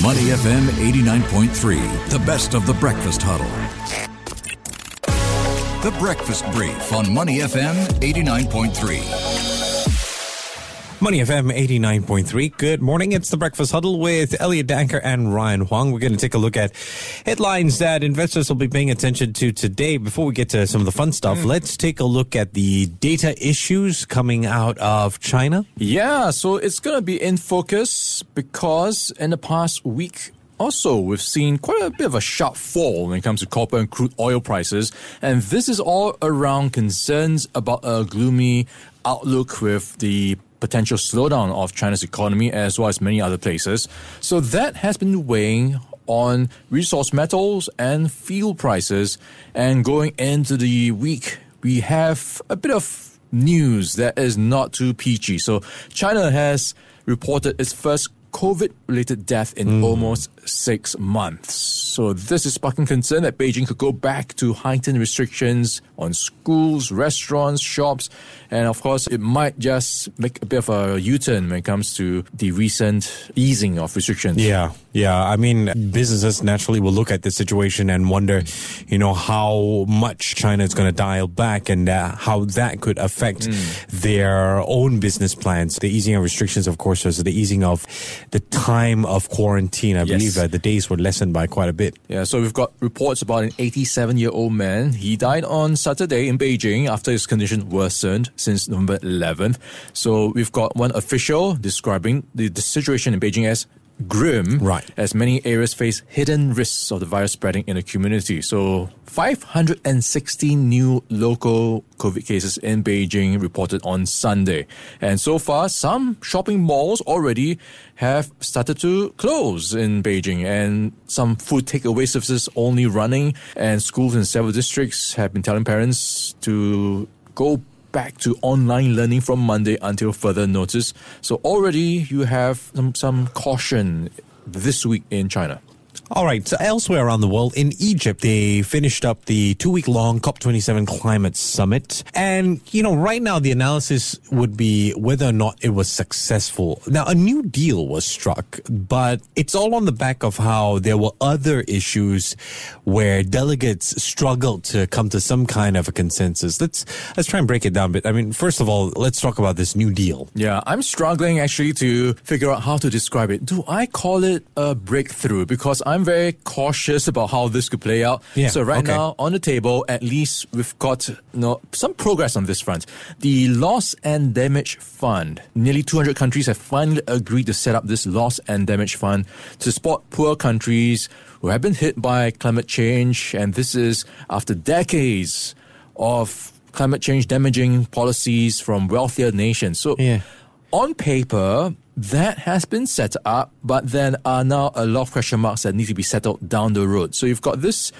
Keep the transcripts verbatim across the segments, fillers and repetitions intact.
Money F M eighty-nine point three, the best of the breakfast huddle. The Breakfast Brief on Money F M eighty-nine point three. Money F M eighty-nine point three. Good morning. It's the Breakfast Huddle with Elliot Danker and Ryan Huang. We're going to take a look at headlines that investors will be paying attention to today. Before we get to some of the fun stuff, mm. let's take a look at the data issues coming out of China. Yeah, so it's going to be in focus because in the past week, also, we've seen quite a bit of a sharp fall when it comes to copper and crude oil prices. And this is all around concerns about a gloomy outlook with the potential slowdown of China's economy as well as many other places. So that has been weighing on resource metals and fuel prices. And going into the week, we have a bit of news that is not too peachy. So China has reported its first COVID-related death in mm. almost six months. So this is sparking concern that Beijing could go back to heightened restrictions on schools, restaurants, shops, and of course it might just make a bit of a U-turn when it comes to the recent easing of restrictions. Yeah, yeah. I mean, businesses naturally will look at this situation and wonder, you know, how much China is going to dial back and uh, how that could affect mm. their own business plans. The easing of restrictions, of course, is the easing of the time of quarantine. I yes. believe uh, the days were lessened by quite a bit. Yeah, so we've got reports about an eighty-seven-year-old man. He died on Saturday in Beijing after his condition worsened since November eleventh. So we've got one official describing the, the situation in Beijing as grim, right, as many areas face hidden risks of the virus spreading in the community. So five hundred sixty new local COVID cases in Beijing reported on Sunday. And so far, some shopping malls already have started to close in Beijing, and some food takeaway services only running, and schools in several districts have been telling parents to go back to online learning from Monday until further notice. So already you have some, some caution this week in China. All right, so elsewhere around the world, in Egypt, they finished up the two-week-long C O P twenty-seven climate summit. And, you know, right now the analysis would be whether or not it was successful. Now, a new deal was struck, but it's all on the back of how there were other issues where delegates struggled to come to some kind of a consensus. Let's let's try and break it down a bit. I mean, first of all, let's talk about this new deal. Yeah, I'm struggling actually to figure out how to describe it. Do I call it a breakthrough? Because I'm I'm very cautious about how this could play out. Yeah, so right okay. now, on the table, at least we've got you know, some progress on this front. The Loss and Damage Fund. Nearly two hundred countries have finally agreed to set up this Loss and Damage Fund to support poor countries who have been hit by climate change. And this is after decades of climate change damaging policies from wealthier nations. So yeah. on paper, that has been set up, but there are now a lot of question marks that need to be settled down the road. So you've got this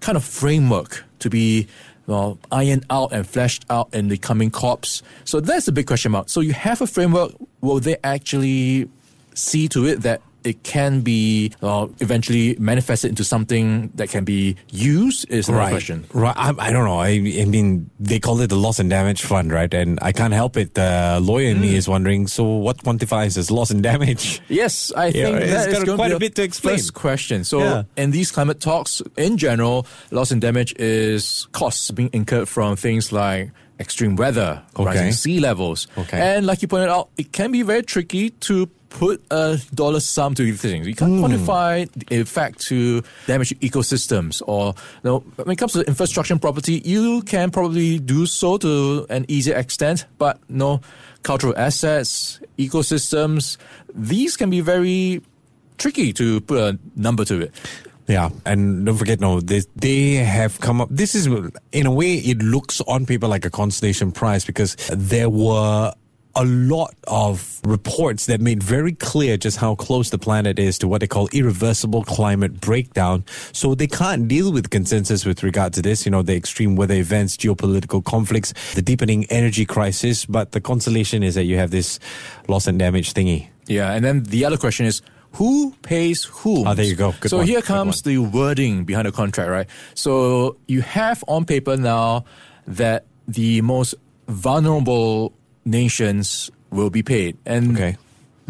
kind of framework to be well, ironed out and fleshed out in the coming C O Ps. So that's a big question mark. So you have a framework. Will they actually see to it that it can be uh, eventually manifested into something that can be used? Is the right question. Right. I, I don't know. I, I mean, they call it the Loss and Damage Fund, right? And I can't help it. The lawyer in mm. me is wondering, so what quantifies as loss and damage? Yes, I yeah, think right. that it's is got quite be a bit to explain. First question. So yeah. in these climate talks, in general, loss and damage is costs being incurred from things like extreme weather, okay. rising sea levels. Okay. And like you pointed out, it can be very tricky to put a dollar sum to these things. You can't mm. quantify the effect to damage ecosystems or, you know, when it comes to infrastructure and property, you can probably do so to an easier extent, but you know, cultural assets, ecosystems, these can be very tricky to put a number to it. Yeah, and don't forget, no, they, they have come up, this is, in a way, it looks on paper like a consolation prize because there were a lot of reports that made very clear just how close the planet is to what they call irreversible climate breakdown. So they can't deal with consensus with regard to this, you know, the extreme weather events, geopolitical conflicts, the deepening energy crisis. But the consolation is that you have this loss and damage thingy. Yeah, and then the other question is, who pays whom? Oh, there you go. Good so one. Here comes the wording behind the contract, right? So you have on paper now that the most vulnerable nations will be paid. And okay.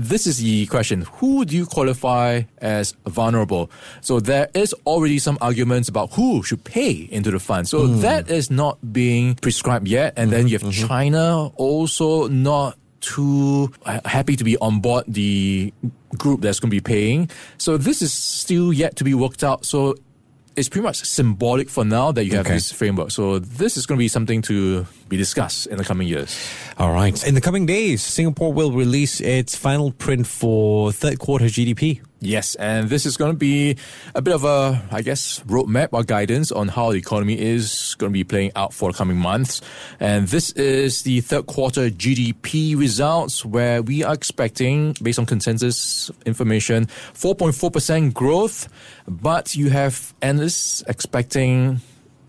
this is the question. Who do you qualify as vulnerable? So there is already some arguments about who should pay into the fund. So mm. that is not being prescribed yet. And mm-hmm, then you have mm-hmm. China also not too happy to be on board the group that's going to be paying. So this is still yet to be worked out. So it's pretty much symbolic for now that you have okay. this framework. So this is going to be something to be discussed in the coming years. All right. In the coming days, Singapore will release its final print for third quarter G D P. Yes, and this is going to be a bit of a, I guess, roadmap or guidance on how the economy is going to be playing out for the coming months. And this is the third quarter G D P results where we are expecting, based on consensus information, four point four percent growth. But you have analysts expecting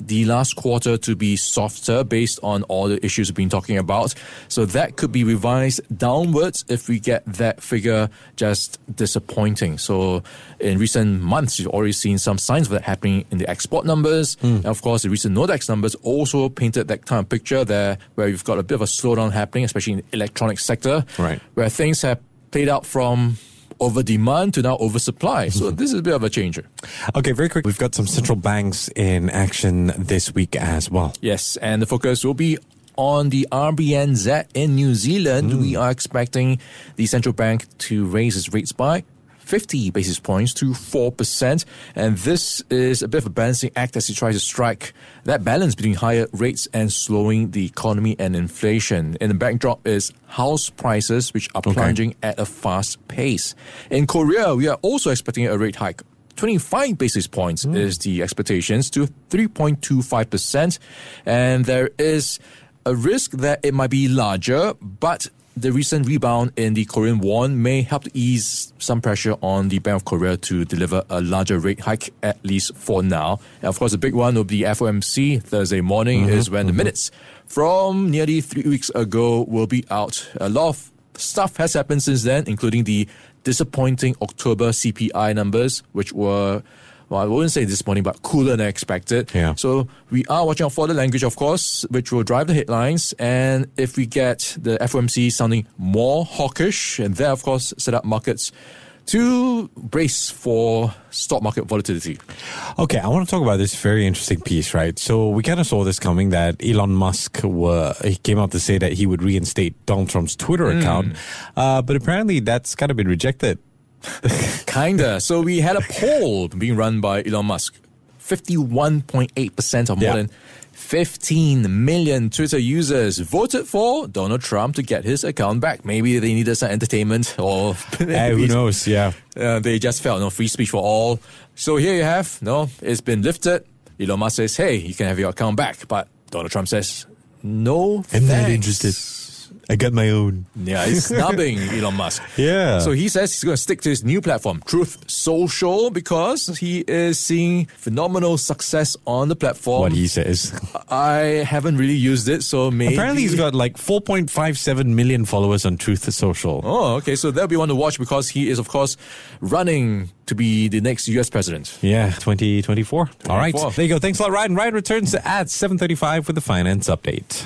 the last quarter to be softer based on all the issues we've been talking about. So that could be revised downwards if we get that figure just disappointing. So in recent months, you've already seen some signs of that happening in the export numbers. Mm. And of course, the recent Nodex numbers also painted that kind of picture there where you've got a bit of a slowdown happening, especially in the electronics sector, right, where things have played out from over demand to now oversupply. So this is a bit of a changer. Okay, very quick. We've got some central banks in action this week as well. Yes, and the focus will be on the R B N Z in New Zealand. Mm. We are expecting the central bank to raise its rates by fifty basis points to four percent. And this is a bit of a balancing act as he tries to strike that balance between higher rates and slowing the economy and inflation. And the backdrop is house prices, which are plunging okay. at a fast pace. In Korea, we are also expecting a rate hike. twenty-five basis points mm. is the expectations to three point two five percent. And there is a risk that it might be larger, but the recent rebound in the Korean won may help to ease some pressure on the Bank of Korea to deliver a larger rate hike, at least for now. And of course, the big one will be F O M C. Thursday morning mm-hmm, is when mm-hmm. the minutes from nearly three weeks ago will be out. A lot of stuff has happened since then, including the disappointing October C P I numbers, which were, well, I wouldn't say this morning, but cooler than expected. Yeah. So we are watching out for the language, of course, which will drive the headlines. And if we get the F O M C sounding more hawkish, and that, of course, set up markets to brace for stock market volatility. Okay, I want to talk about this very interesting piece, right? So we kind of saw this coming, that Elon Musk were, he came out to say that he would reinstate Donald Trump's Twitter mm. account. Uh, but apparently that's kind of been rejected. Kinda. So we had a poll being run by Elon Musk. fifty-one point eight percent of more yeah. than fifteen million Twitter users voted for Donald Trump to get his account back. Maybe they needed some entertainment or hey, who knows, yeah. Uh, they just felt, no, free speech for all. So here you have, no, it's been lifted. Elon Musk says, hey, you can have your account back. But Donald Trump says, no, I'm thanks. not interested. I got my own. Yeah, he's snubbing Elon Musk. Yeah. So he says he's going to stick to his new platform, Truth Social, because he is seeing phenomenal success on the platform. What he says. I haven't really used it, so maybe. Apparently he's got like four point five seven million followers on Truth Social. Oh, okay. So that'll be one to watch because he is, of course, running to be the next U S president. Yeah, twenty twenty-four. All right. There you go. Thanks a lot, Ryan. Ryan returns at seven thirty-five with the Finance Update.